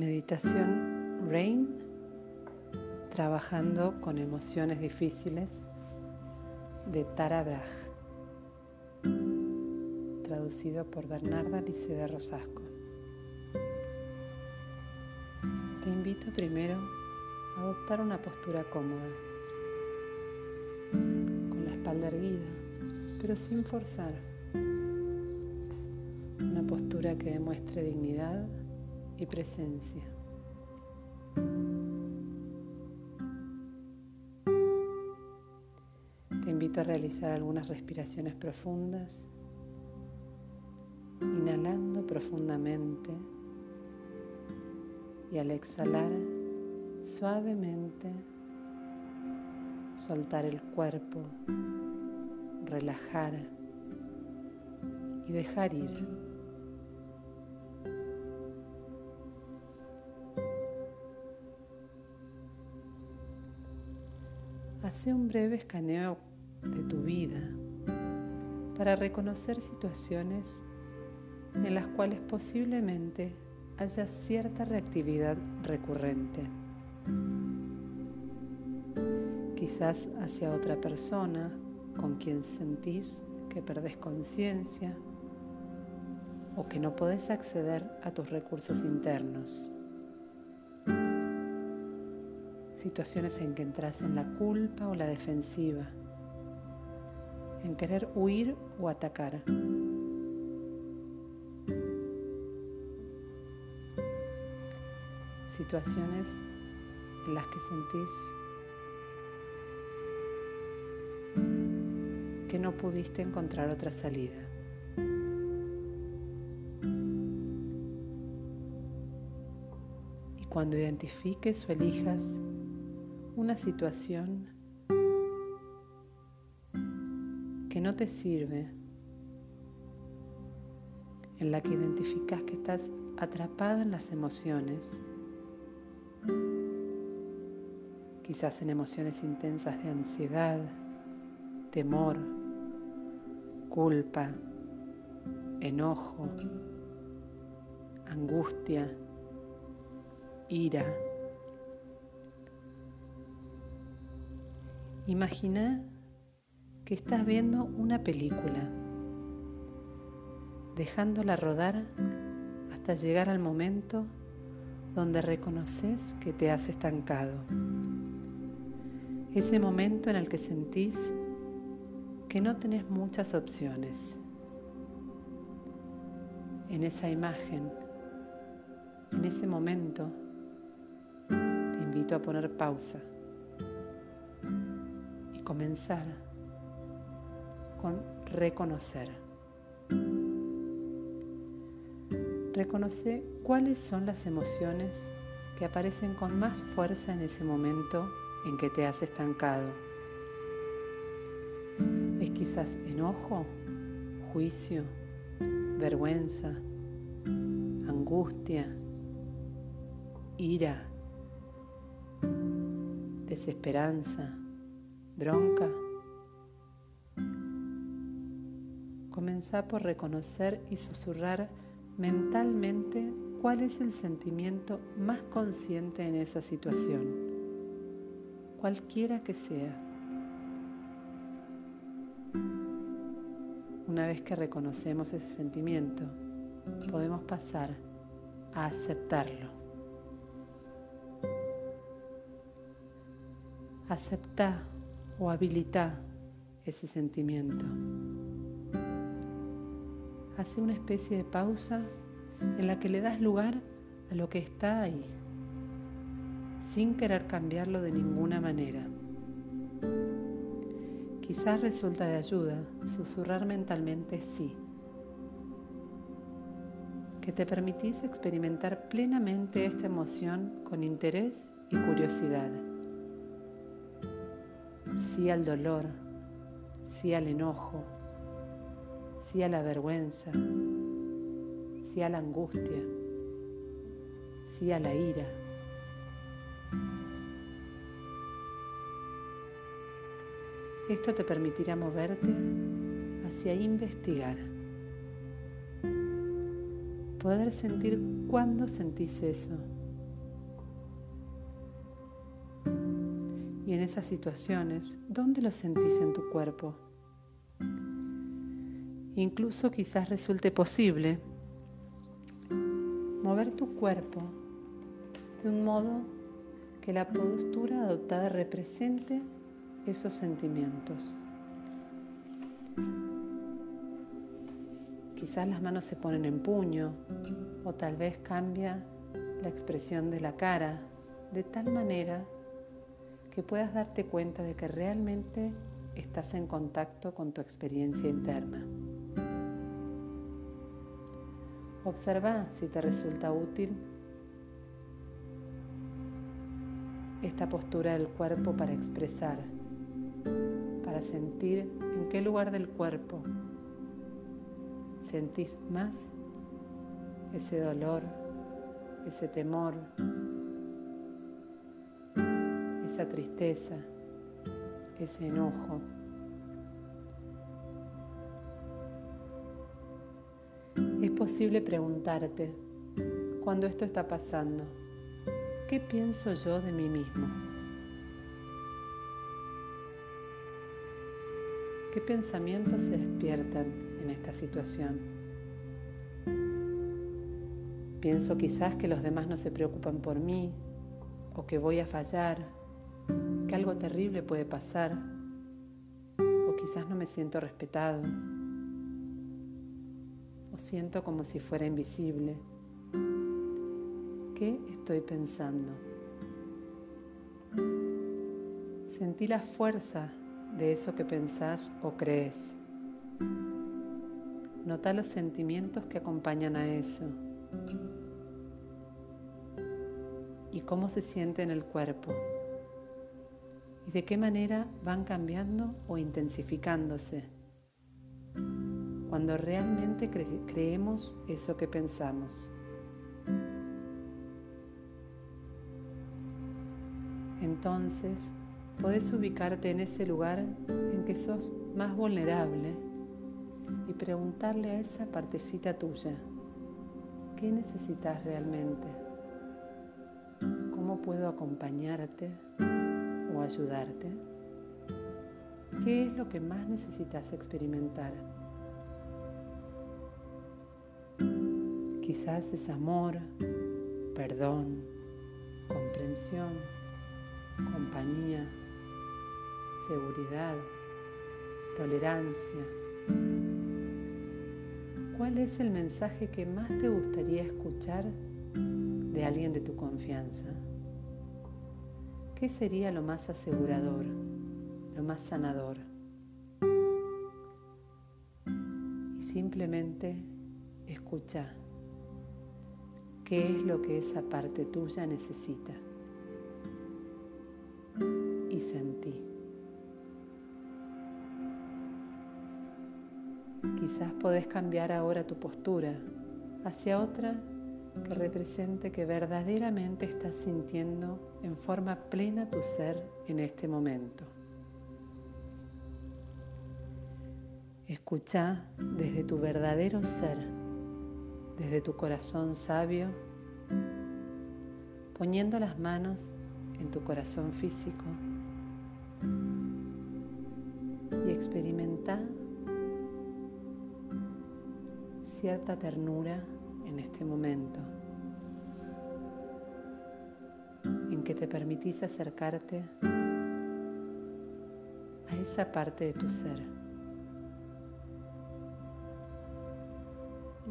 Meditación Rain, trabajando con emociones difíciles, de Tara Brach, traducido por Bernarda Lice Rosasco. Te invito primero a adoptar una postura cómoda, con la espalda erguida, pero sin forzar. Una postura que demuestre dignidad y presencia. Te invito a realizar algunas respiraciones profundas, inhalando profundamente y al exhalar suavemente soltar el cuerpo, relajar y dejar ir. Hace un breve escaneo de tu vida para reconocer situaciones en las cuales posiblemente haya cierta reactividad recurrente. Quizás hacia otra persona con quien sentís que perdés conciencia o que no podés acceder a tus recursos internos. Situaciones en que entras en la culpa o la defensiva, en querer huir o atacar. Situaciones en las que sentís que no pudiste encontrar otra salida. Y cuando identifiques o elijas una situación que no te sirve, en la que identificas que estás atrapado en las emociones, quizás en emociones intensas de ansiedad, temor, culpa, enojo, angustia, ira. Imagina que estás viendo una película, dejándola rodar hasta llegar al momento donde reconoces que te has estancado. Ese momento en el que sentís que no tenés muchas opciones. En esa imagen, en ese momento, te invito a poner pausa. Comenzar con reconocer. Reconoce cuáles son las emociones que aparecen con más fuerza en ese momento en que te has estancado. ¿Es quizás enojo, juicio, vergüenza, angustia, ira, desesperanza, bronca? Comenzá por reconocer y susurrar mentalmente cuál es el sentimiento más consciente en esa situación, cualquiera que sea. Una vez que reconocemos ese sentimiento, podemos pasar a aceptarlo. Aceptá o habilita ese sentimiento. Hace una especie de pausa en la que le das lugar a lo que está ahí, sin querer cambiarlo de ninguna manera. Quizás resulta de ayuda susurrar mentalmente sí, que te permitís experimentar plenamente esta emoción con interés y curiosidad. Sí al dolor, sí al enojo, sí a la vergüenza, sí a la angustia, sí a la ira. Esto te permitirá moverte hacia investigar, poder sentir cuándo sentís eso y en esas situaciones, ¿dónde lo sentís en tu cuerpo? Incluso quizás resulte posible mover tu cuerpo de un modo que la postura adoptada represente esos sentimientos. Quizás las manos se ponen en puño, o tal vez cambia la expresión de la cara de tal manera que puedas darte cuenta de que realmente estás en contacto con tu experiencia interna. Observa si te resulta útil esta postura del cuerpo para expresar, para sentir en qué lugar del cuerpo sentís más ese dolor, ese temor, esa tristeza, ese enojo. Es posible preguntarte, cuando esto está pasando, ¿qué pienso yo de mí mismo? ¿Qué pensamientos se despiertan en esta situación? Pienso quizás que los demás no se preocupan por mí, o que voy a fallar, que algo terrible puede pasar, o quizás no me siento respetado, o siento como si fuera invisible. ¿Qué estoy pensando? Sentí la fuerza de eso que pensás o crees. Notá los sentimientos que acompañan a eso y cómo se siente en el cuerpo y de qué manera van cambiando o intensificándose cuando realmente creemos eso que pensamos. Entonces, podés ubicarte en ese lugar en que sos más vulnerable y preguntarle a esa partecita tuya, ¿qué necesitas realmente? ¿Cómo puedo acompañarte o ayudarte? ¿Qué es lo que más necesitas experimentar? Quizás es amor, perdón, comprensión, compañía, seguridad, tolerancia. ¿Cuál es el mensaje que más te gustaría escuchar de alguien de tu confianza? ¿Qué sería lo más asegurador, lo más sanador? Y simplemente escucha. ¿Qué es lo que esa parte tuya necesita? Y sentí. Quizás podés cambiar ahora tu postura hacia otra que represente que verdaderamente estás sintiendo en forma plena tu ser en este momento. Escuchá desde tu verdadero ser, desde tu corazón sabio, poniendo las manos en tu corazón físico. Y experimenta cierta ternura en este momento, en que te permitís acercarte a esa parte de tu ser.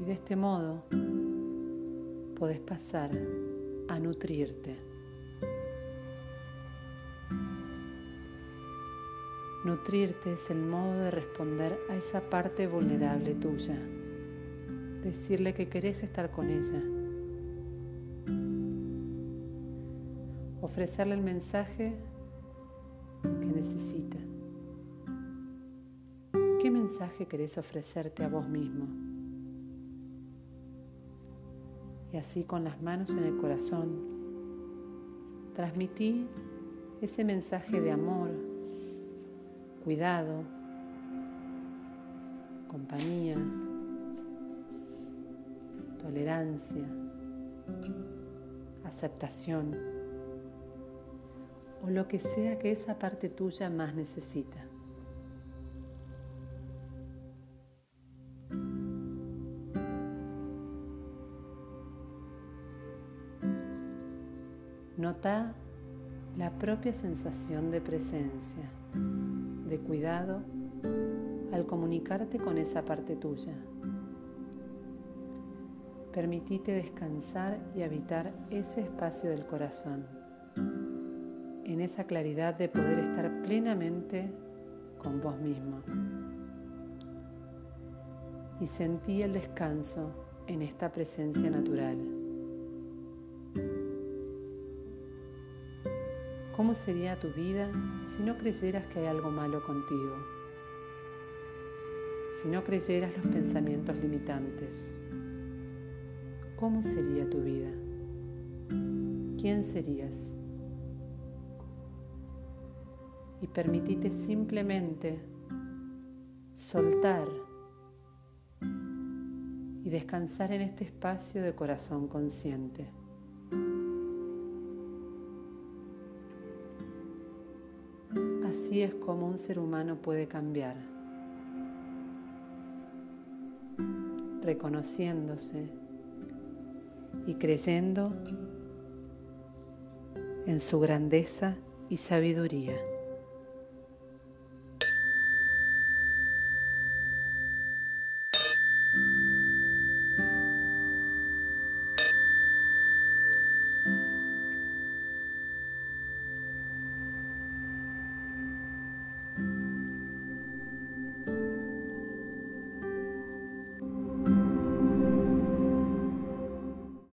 Y de este modo podés pasar a nutrirte. Nutrirte es el modo de responder a esa parte vulnerable tuya, decirle que querés estar con ella, ofrecerle el mensaje que necesita. ¿Qué mensaje querés ofrecerte a vos mismo? Y así, con las manos en el corazón, transmití ese mensaje de amor, cuidado, compañía, tolerancia, aceptación, o lo que sea que esa parte tuya más necesita. Nota la propia sensación de presencia, de cuidado, al comunicarte con esa parte tuya. Permitite descansar y habitar ese espacio del corazón, en esa claridad de poder estar plenamente con vos mismo. Y sentí el descanso en esta presencia natural. ¿Cómo sería tu vida si no creyeras que hay algo malo contigo? Si no creyeras los pensamientos limitantes, ¿cómo sería tu vida? ¿Quién serías? Y permitite simplemente soltar y descansar en este espacio de corazón consciente. Así es como un ser humano puede cambiar, reconociéndose y creyendo en su grandeza y sabiduría.